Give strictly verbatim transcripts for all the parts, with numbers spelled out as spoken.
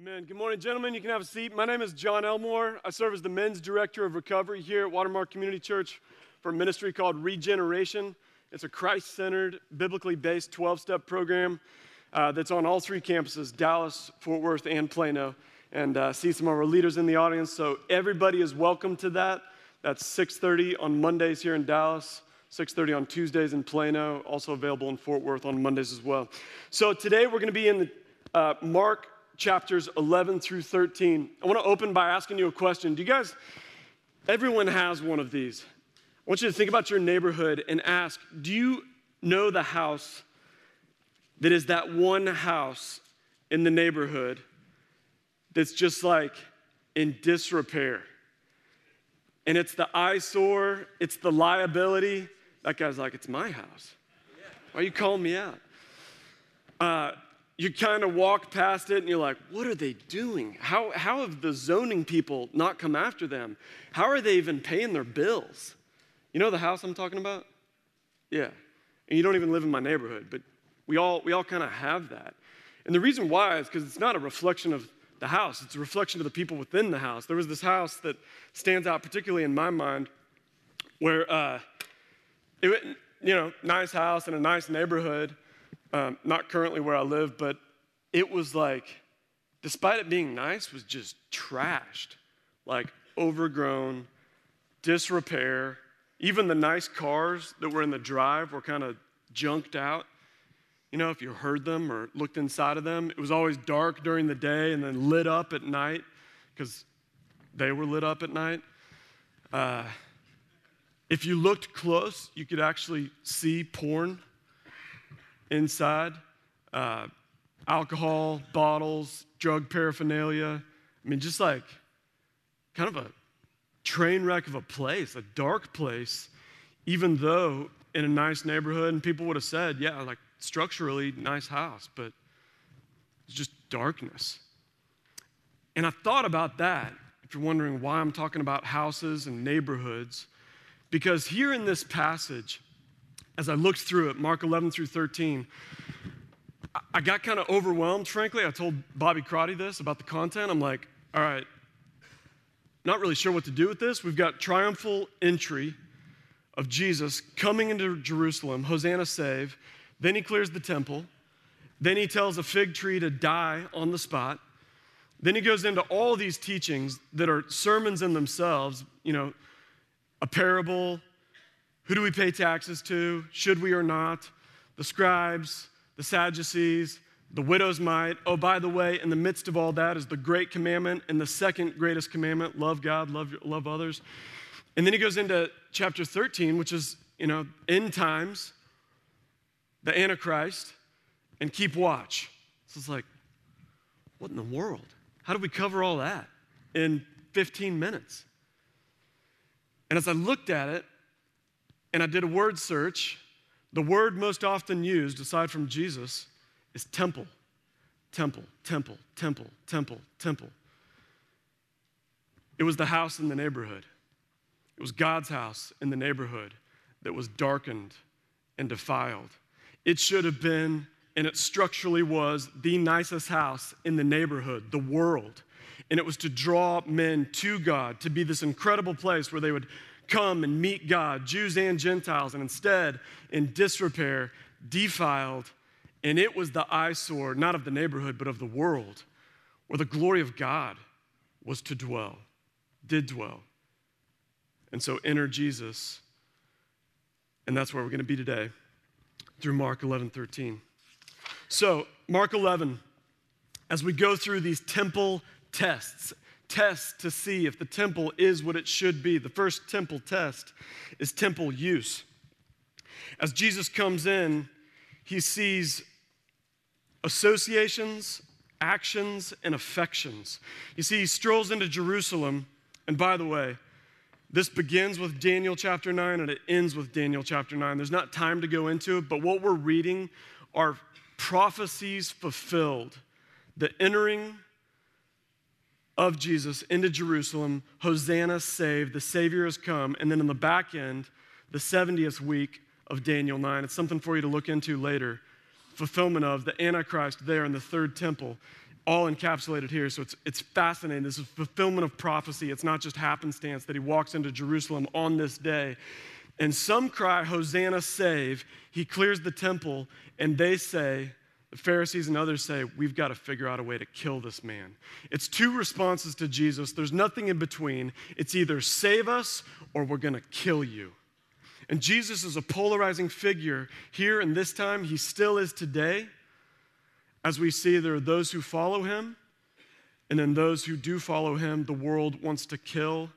Amen. Good morning, gentlemen. You can have a seat. My name is John Elmore. I serve as the men's director of recovery here at Watermark Community Church for a ministry called Regeneration. It's a Christ-centered, biblically-based twelve-step program uh, that's on all three campuses, Dallas, Fort Worth, and Plano. And uh, see some of our leaders in the audience, so everybody is welcome to that. That's six thirty on Mondays here in Dallas, six thirty on Tuesdays in Plano, also available in Fort Worth on Mondays as well. So today we're going to be in the, uh, Mark chapters eleven through thirteen. I want to open by asking you a question. Do you guys, everyone has one of these. I want you to think about your neighborhood and ask, do you know the house that is that one house in the neighborhood that's just like in disrepair? And it's the eyesore, it's the liability. That guy's like, it's my house. Why are you calling me out? Uh, you kind of walk past it and you're like, what are they doing? How, how have the zoning people not come after them? How are they even paying their bills? You know the house I'm talking about? Yeah. And you don't even live in my neighborhood, but we all, we all kind of have that. And the reason why is because it's not a reflection of the house. It's a reflection of the people within the house. There was this house that stands out particularly in my mind where, uh, it, you know, nice house in a nice neighborhood, um, not currently where I live, but it was like, despite it being nice, was just trashed, like overgrown, disrepair. Even the nice cars that were in the drive were kind of junked out. You know, if you heard them or looked inside of them, it was always dark during the day and then lit up at night because they were lit up at night. Uh, if you looked close, you could actually see porn inside, uh, alcohol, bottles, drug paraphernalia. I mean, just like kind of a train wreck of a place, a dark place, even though in a nice neighborhood, and people would have said, yeah, like, structurally nice house, but it's just darkness. And I thought about that, if you're wondering why I'm talking about houses and neighborhoods, because here in this passage, as I looked through it, Mark eleven through thirteen, I got kind of overwhelmed, frankly. I told Bobby Crotty this about the content. I'm like, all right, not really sure what to do with this. We've got triumphal entry of Jesus coming into Jerusalem, Hosanna save. Then he clears the temple. Then he tells a fig tree to die on the spot. Then he goes into all these teachings that are sermons in themselves, you know, a parable, who do we pay taxes to, should we or not, the scribes, the Sadducees, the widow's mite. Oh, by the way, in the midst of all that is the great commandment and the second greatest commandment, love God, love, love others. And then he goes into chapter thirteen, which is, you know, end times, the Antichrist, and keep watch. So it's like, what in the world? How do we cover all that in fifteen minutes? And as I looked at it, and I did a word search, the word most often used, aside from Jesus, is temple. Temple, temple, temple, temple, temple. It was the house in the neighborhood. It was God's house in the neighborhood that was darkened and defiled. It should have been, and it structurally was, the nicest house in the neighborhood, the world. And it was to draw men to God, to be this incredible place where they would come and meet God, Jews and Gentiles, and instead, in disrepair, defiled. And it was the eyesore, not of the neighborhood, but of the world, where the glory of God was to dwell, did dwell. And so enter Jesus, and that's where we're going to be today, through Mark eleven thirteen. So Mark eleven, as we go through these temple tests, tests to see if the temple is what it should be. The first temple test is temple use. As Jesus comes in, he sees associations, actions, and affections. You see, he strolls into Jerusalem, and by the way, this begins with Daniel chapter nine and it ends with Daniel chapter nine. There's not time to go into it, but what we're reading are prophecies fulfilled. The entering of Jesus into Jerusalem, Hosanna saved, the Savior has come, and then in the back end, the seventieth week of Daniel nine. It's something for you to look into later. Fulfillment of the Antichrist there in the third temple. all encapsulated here. So it's, it's fascinating. This is fulfillment of prophecy. It's not just happenstance that he walks into Jerusalem on this day. And some cry, Hosanna, save. He clears the temple, and they say, the Pharisees and others say, we've got to figure out a way to kill this man. It's two responses to Jesus. There's nothing in between. It's either save us or we're going to kill you. And Jesus is a polarizing figure here and this time. He still is today. As we see, there are those who follow him, and then those who do follow him, the world wants to kill,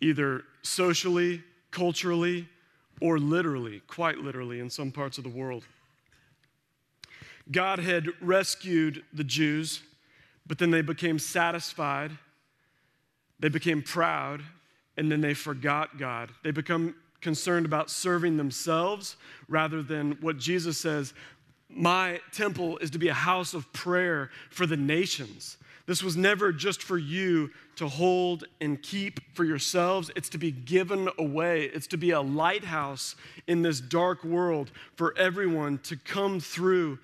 either socially, culturally, or literally, quite literally in some parts of the world. God had rescued the Jews, but then they became satisfied, they became proud, and then they forgot God. They become concerned about serving themselves rather than what Jesus says, my temple is to be a house of prayer for the nations. This was never just for you to hold and keep for yourselves. It's to be given away. It's to be a lighthouse in this dark world for everyone to come through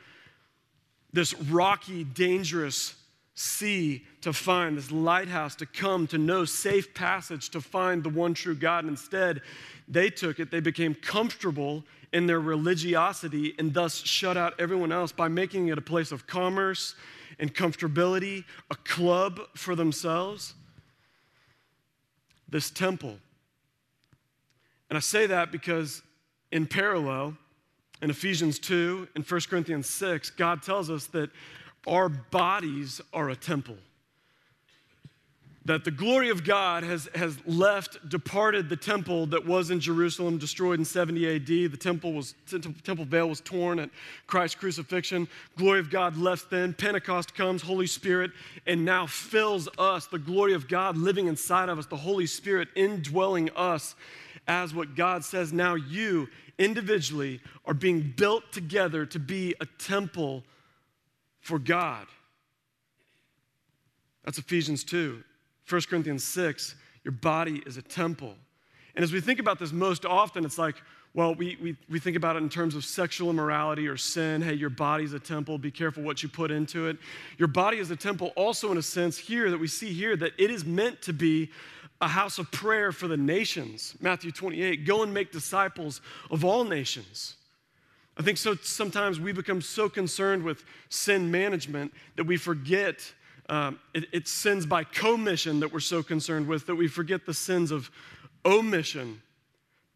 this rocky, dangerous sea to find this lighthouse, to come, to know safe passage, to find the one true God. And instead, they took it. They became comfortable in their religiosity and thus shut out everyone else by making it a place of commerce and comfortability, a club for themselves, this temple. And I say that because in parallel, in Ephesians two and First Corinthians six, God tells us that our bodies are a temple. That the glory of God has, has left, departed the temple that was in Jerusalem, destroyed in seventy A D. The temple was temple veil was torn at Christ's crucifixion. Glory of God left then. Pentecost comes, Holy Spirit, and now fills us. The glory of God living inside of us, the Holy Spirit indwelling us as what God says. Now you individually are being built together to be a temple for God. That's Ephesians two. First Corinthians six, your body is a temple. And as we think about this most often, it's like, well, we, we, we think about it in terms of sexual immorality or sin. Hey, your body's a temple. Be careful what you put into it. Your body is a temple also in a sense here that we see here that it is meant to be a house of prayer for the nations. Matthew twenty-eight, go and make disciples of all nations. I think so sometimes we become so concerned with sin management that we forget Um, it, it's sins by commission that we're so concerned with that we forget the sins of omission,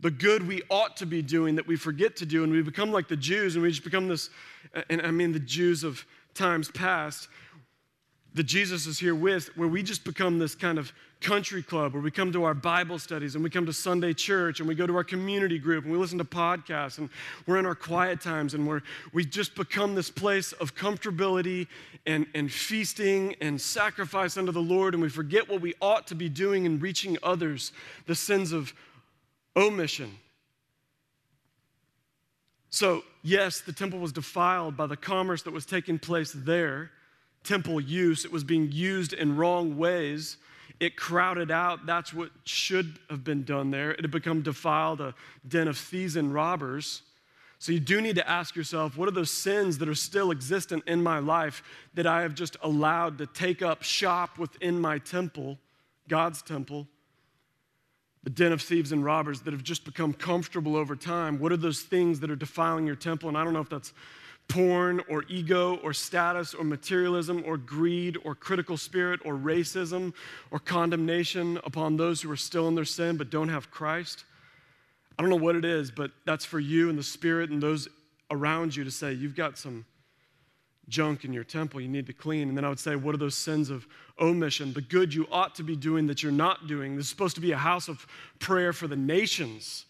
the good we ought to be doing that we forget to do, and we become like the Jews, and we just become this, and I mean the Jews of times past that Jesus is here with, where we just become this kind of country club, where we come to our Bible studies, and we come to Sunday church, and we go to our community group, and we listen to podcasts, and we're in our quiet times, and we're, we just become this place of comfortability and, and feasting and sacrifice unto the Lord, and we forget what we ought to be doing in reaching others, the sins of omission. So, yes, the temple was defiled by the commerce that was taking place there, temple use. It was being used in wrong ways. It crowded out. That's what should have been done there. It had become defiled, a den of thieves and robbers. So you do need to ask yourself, what are those sins that are still existent in my life that I have just allowed to take up shop within my temple, God's temple, the den of thieves and robbers that have just become comfortable over time? What are those things that are defiling your temple? And I don't know if that's porn or ego or status or materialism or greed or critical spirit or racism or condemnation upon those who are still in their sin but don't have Christ. I don't know what it is, but that's for you and the Spirit and those around you to say, you've got some junk in your temple you need to clean. And then I would say, what are those sins of omission, the good you ought to be doing that you're not doing? This is supposed to be a house of prayer for the nations,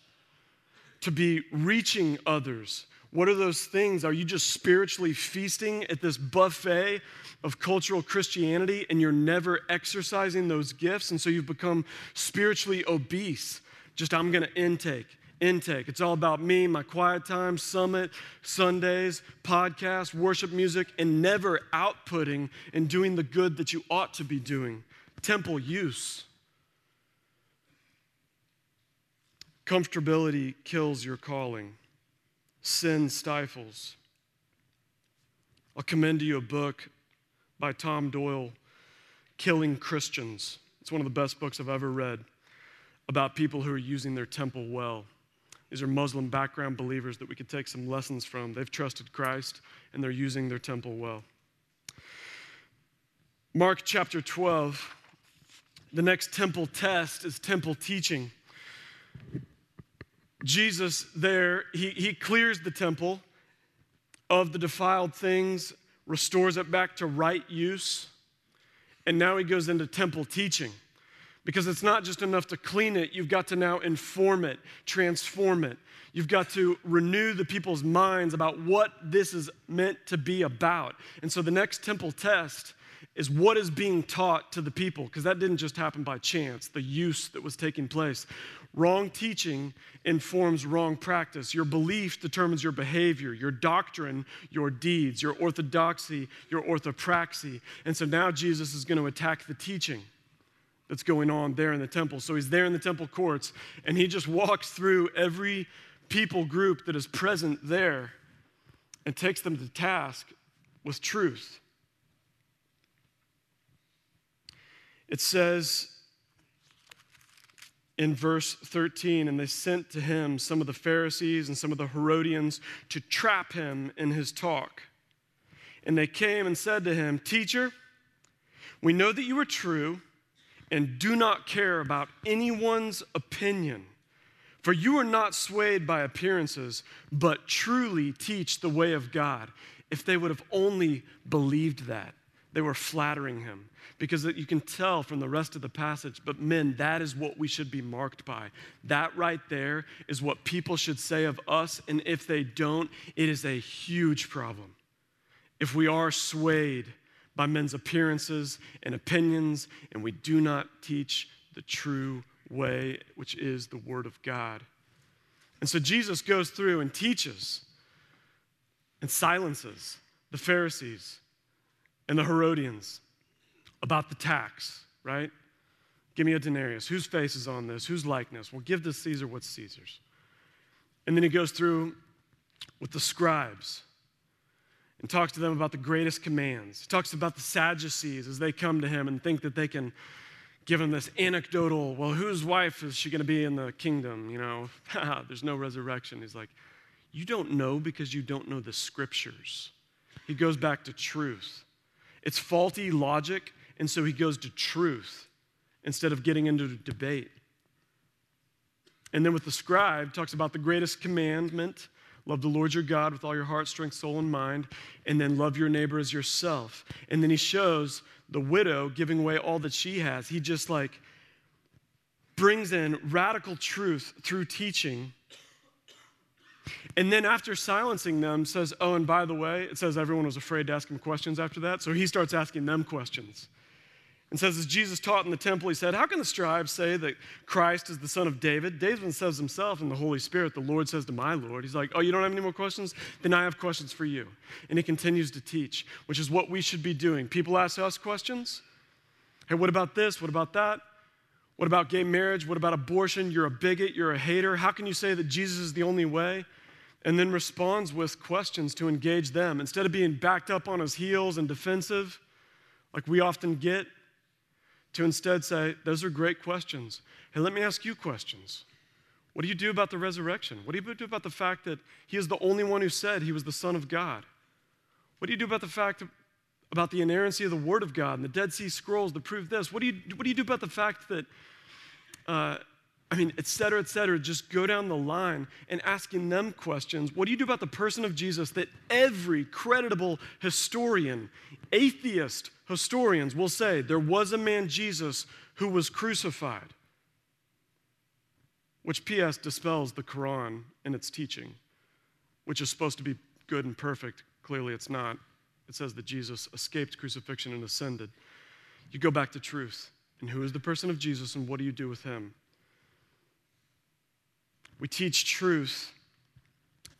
to be reaching others. What are those things? Are you just spiritually feasting at this buffet of cultural Christianity and you're never exercising those gifts? And so you've become spiritually obese. Just, I'm going to intake, intake. It's all about me, my quiet time, summit, Sundays, podcasts, worship music, and never outputting and doing the good that you ought to be doing. Temple use. Comfortability kills your calling. Sin stifles. I'll commend to you a book by Tom Doyle, Killing Christians. It's one of the best books I've ever read about people who are using their temple well. These are Muslim background believers that we could take some lessons from. They've trusted Christ, and they're using their temple well. Mark chapter twelve, the next temple test is temple teaching. Jesus there, he, he clears the temple of the defiled things, restores it back to right use, and now he goes into temple teaching. Because it's not just enough to clean it, you've got to now inform it, transform it. You've got to renew the people's minds about what this is meant to be about. And so the next temple test is what is being taught to the people, because that didn't just happen by chance, the use that was taking place. Wrong teaching informs wrong practice. Your belief determines your behavior, your doctrine, your deeds, your orthodoxy, your orthopraxy. And so now Jesus is going to attack the teaching that's going on there in the temple. So he's there in the temple courts, and he just walks through every people group that is present there and takes them to task with truth. It says in verse thirteen, and they sent to him some of the Pharisees and some of the Herodians to trap him in his talk. And they came and said to him, "Teacher, we know that you are true and do not care about anyone's opinion, for you are not swayed by appearances, but truly teach the way of God." If they would have only believed that, they were flattering him, because you can tell from the rest of the passage, but men, that is what we should be marked by. That right there is what people should say of us, and if they don't, it is a huge problem. If we are swayed by men's appearances and opinions, and we do not teach the true way, which is the Word of God. And so Jesus goes through and teaches and silences the Pharisees and the Herodians about the tax, right? Give me a denarius. Whose face is on this? Whose likeness? Well, give to Caesar what's Caesar's. And then he goes through with the scribes and talks to them about the greatest commands. He talks about the Sadducees as they come to him and think that they can give him this anecdotal, well, whose wife is she going to be in the kingdom? You know, there's no resurrection. He's like, you don't know because you don't know the scriptures. He goes back to truth. It's faulty logic, and so he goes to truth instead of getting into debate. And then with the scribe, talks about the greatest commandment. Love the Lord your God with all your heart, strength, soul, and mind, and then love your neighbor as yourself. And then he shows the widow giving away all that she has. He just like brings in radical truth through teaching. And then after silencing them, says, oh, and by the way, it says everyone was afraid to ask him questions after that, so he starts asking them questions. And says, as Jesus taught in the temple, he said, how can the scribes say that Christ is the son of David? David says himself in the Holy Spirit, the Lord says to my Lord. He's like, oh, you don't have any more questions? Then I have questions for you. And he continues to teach, which is what we should be doing. People ask us questions. Hey, what about this? What about that? What about gay marriage? What about abortion? You're a bigot. You're a hater. How can you say that Jesus is the only way? And then responds with questions to engage them. Instead of being backed up on his heels and defensive, like we often get, to instead say, those are great questions. Hey, let me ask you questions. What do you do about the resurrection? What do you do about the fact that he is the only one who said he was the Son of God? What do you do about the fact about the inerrancy of the Word of God and the Dead Sea Scrolls that prove this? What do you, what do, you do about the fact that, uh, I mean, et cetera, et cetera, just go down the line and asking them questions. What do you do about the person of Jesus that every creditable historian, atheist historians will say, there was a man, Jesus, who was crucified? Which, P S, dispels the Quran and its teaching, which is supposed to be good and perfect. Clearly it's not. It says that Jesus escaped crucifixion and ascended. You go back to truth. And who is the person of Jesus, and what do you do with him? We teach truth.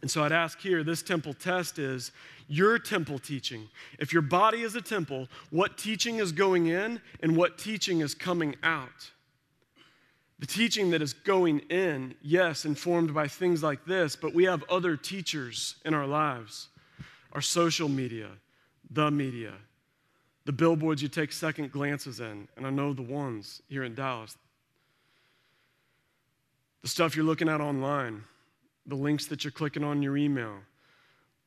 And so I'd ask here, this temple test is your temple teaching. If your body is a temple, what teaching is going in and what teaching is coming out? The teaching that is going in, yes, informed by things like this, but we have other teachers in our lives. Our social media, the media, the billboards you take second glances in, and I know the ones here in Dallas. The stuff you're looking at online, the links that you're clicking on in your email,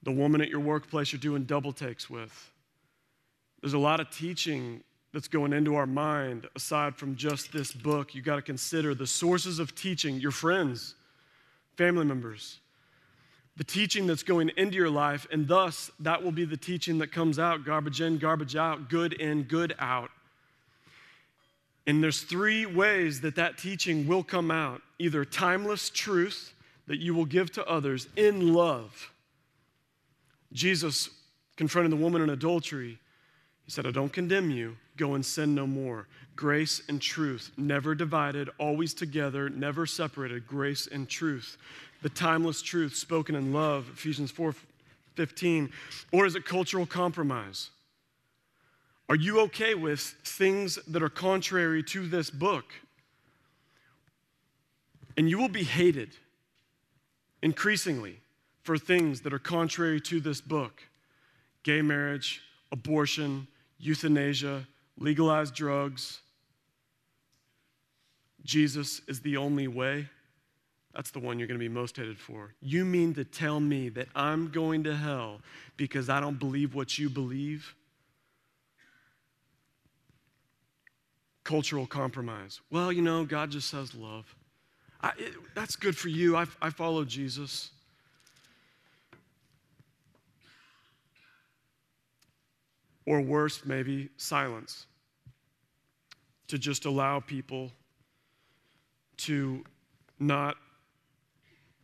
the woman at your workplace you're doing double takes with. There's a lot of teaching that's going into our mind aside from just this book. You got to consider the sources of teaching, your friends, family members, the teaching that's going into your life, and thus that will be the teaching that comes out, garbage in, garbage out, good in, good out. And there's three ways that that teaching will come out, either timeless truth that you will give to others in love. Jesus confronted the woman in adultery. He said, I don't condemn you. Go and sin no more. Grace and truth, never divided, always together, never separated. Grace and truth. The timeless truth spoken in love, Ephesians four fifteen. Or is it cultural compromise? Are you okay with things that are contrary to this book? And you will be hated increasingly for things that are contrary to this book. Gay marriage, abortion, euthanasia, legalized drugs. Jesus is the only way. That's the one you're going to be most hated for. You mean to tell me that I'm going to hell because I don't believe what you believe? Cultural compromise. Well, you know, God just says love. I, it, that's good for you. I, I follow Jesus. Or worse, maybe silence, to just allow people to not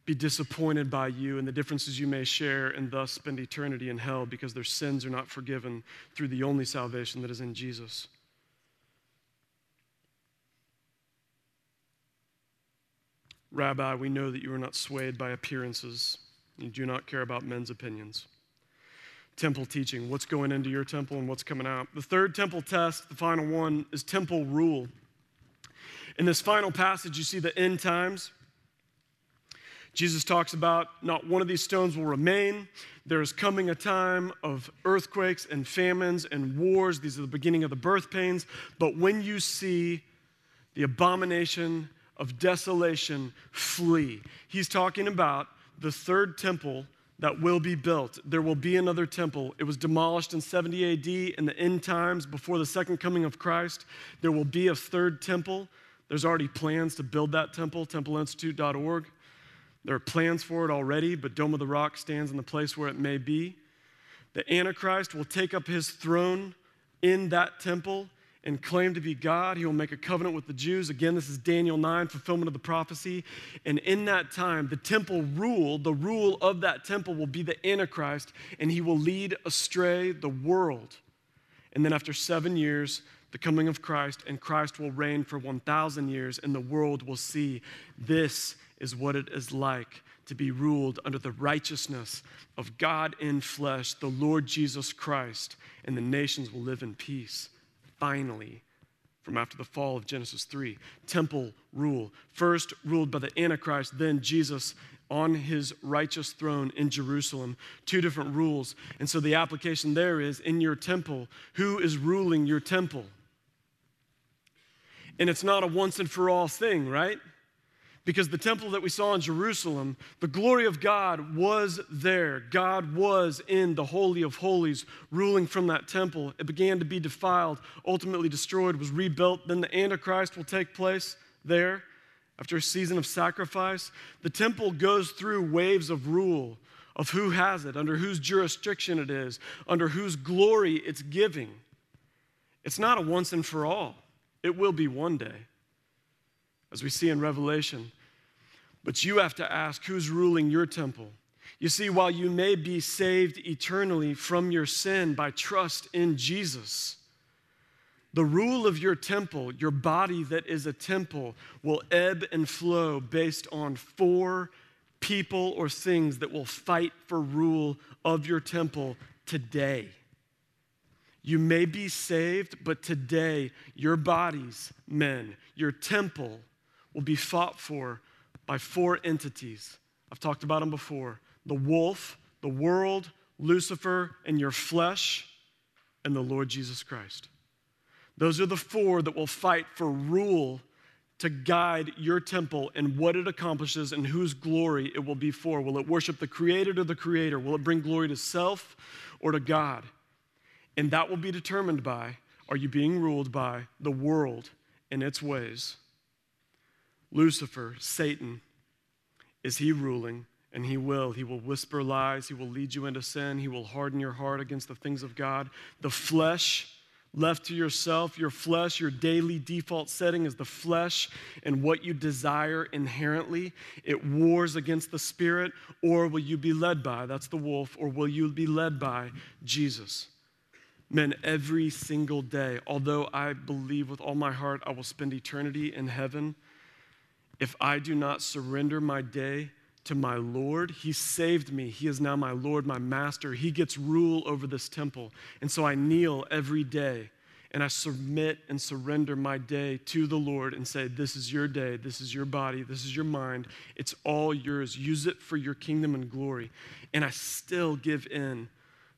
be disappointed by you and the differences you may share, and thus spend eternity in hell because their sins are not forgiven through the only salvation that is in Jesus. Rabbi, we know that you are not swayed by appearances. You do not care about men's opinions. Temple teaching, what's going into your temple and what's coming out. The third temple test, the final one, is temple rule. In this final passage, you see the end times. Jesus talks about not one of these stones will remain. There is coming a time of earthquakes and famines and wars. These are the beginning of the birth pains. But when you see the abomination of desolation, flee. He's talking about the third temple that will be built. There will be another temple. It was demolished in seventy A D in the end times before the second coming of Christ. There will be a third temple. There's already plans to build that temple, temple institute dot org. There are plans for it already, but Dome of the Rock stands in the place where it may be. The Antichrist will take up his throne in that temple and claim to be God. He will make a covenant with the Jews. Again, this is Daniel nine, fulfillment of the prophecy. And in that time, the temple rule, the rule of that temple will be the Antichrist, and he will lead astray the world. And then after seven years, the coming of Christ, and Christ will reign for one thousand years, and the world will see this is what it is like to be ruled under the righteousness of God in flesh, the Lord Jesus Christ, and the nations will live in peace. Finally, from after the fall of Genesis three, temple rule. First ruled by the Antichrist, then Jesus on his righteous throne in Jerusalem. Two different rules. And so the application there is in your temple, who is ruling your temple? And it's not a once and for all thing, right? Because the temple that we saw in Jerusalem, the glory of God was there. God was in the Holy of Holies, ruling from that temple. It began to be defiled, ultimately destroyed, was rebuilt. Then the Antichrist will take place there after a season of sacrifice. The temple goes through waves of rule, of who has it, under whose jurisdiction it is, under whose glory it's giving. It's not a once and for all. It will be one day, as we see in Revelation. But you have to ask, who's ruling your temple? You see, while you may be saved eternally from your sin by trust in Jesus, the rule of your temple, your body that is a temple, will ebb and flow based on four people or things that will fight for rule of your temple today. You may be saved, but today your bodies, men, your temple, will be fought for by four entities. I've talked about them before. The wolf, the world, Lucifer, and your flesh. and the Lord Jesus Christ. Those are the four that will fight for rule to guide your temple and what it accomplishes and whose glory it will be for. Will it worship the created or the creator? Will it bring glory to self or to God? And that will be determined by, are you being ruled by the world and its ways? Lucifer, Satan, is he ruling? And he will. He will whisper lies. He will lead you into sin. He will harden your heart against the things of God. The flesh, left to yourself, your flesh, your daily default setting is the flesh and what you desire inherently. It wars against the Spirit, or will you be led by, that's the wolf, or will you be led by Jesus? Men, every single day, although I believe with all my heart I will spend eternity in heaven, if I do not surrender my day to my Lord, he saved me. He is now my Lord, my master. He gets rule over this temple. And so I kneel every day and I submit and surrender my day to the Lord and say, this is your day, this is your body, this is your mind. It's all yours. Use it for your kingdom and glory. And I still give in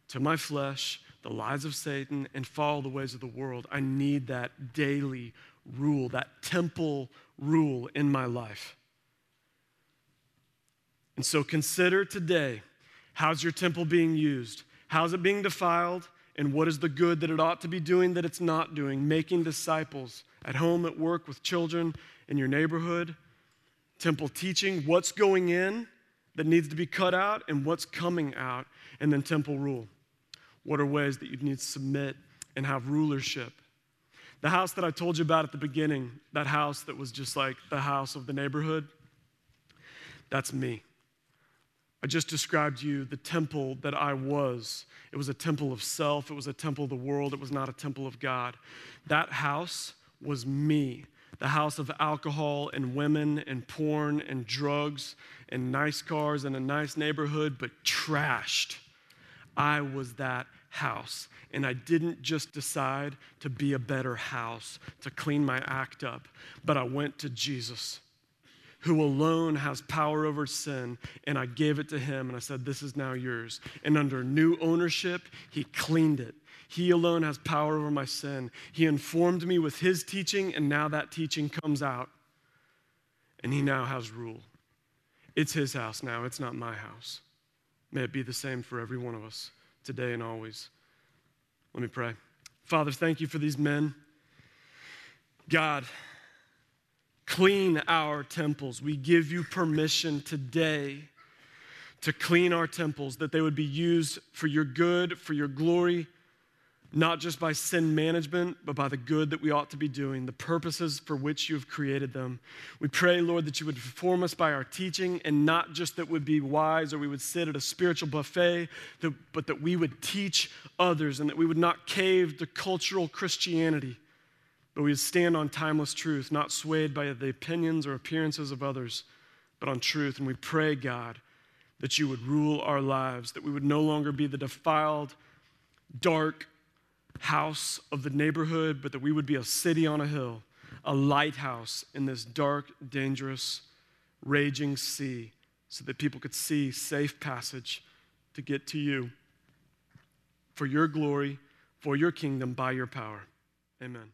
to my flesh, the lies of Satan, and follow the ways of the world. I need that daily rule, that temple rule in my life. And so consider today, how's your temple being used? How's it being defiled? And what is the good that it ought to be doing that it's not doing? Making disciples at home, at work, with children, in your neighborhood. Temple teaching, what's going in that needs to be cut out and what's coming out. And then temple rule. What are ways that you need to submit and have rulership? The house that I told you about at the beginning, that house that was just like the house of the neighborhood, that's me. I just described to you the temple that I was. It was a temple of self. It was a temple of the world. It was not a temple of God. That house was me, the house of alcohol and women and porn and drugs and nice cars and a nice neighborhood, but trashed. I was that house, and I didn't just decide to be a better house, to clean my act up, but I went to Jesus, who alone has power over sin, and I gave it to him, and I said, this is now yours. And under new ownership, he cleaned it. He alone has power over my sin. He informed me with his teaching, and now that teaching comes out, and he now has rule. It's his house now, it's not my house. May it be the same for every one of us, today and always. Let me pray. Father, thank you for these men. God, clean our temples. We give you permission today to clean our temples, that they would be used for your good, for your glory, not just by sin management, but by the good that we ought to be doing, the purposes for which you have created them. We pray, Lord, that you would inform us by our teaching, and not just that we'd be wise or we would sit at a spiritual buffet, but that we would teach others and that we would not cave to cultural Christianity, but we stand on timeless truth, not swayed by the opinions or appearances of others, but on truth. And we pray, God, that you would rule our lives, that we would no longer be the defiled, dark house of the neighborhood, but that we would be a city on a hill, a lighthouse in this dark, dangerous, raging sea, so that people could see safe passage to get to you for your glory, for your kingdom, by your power. Amen.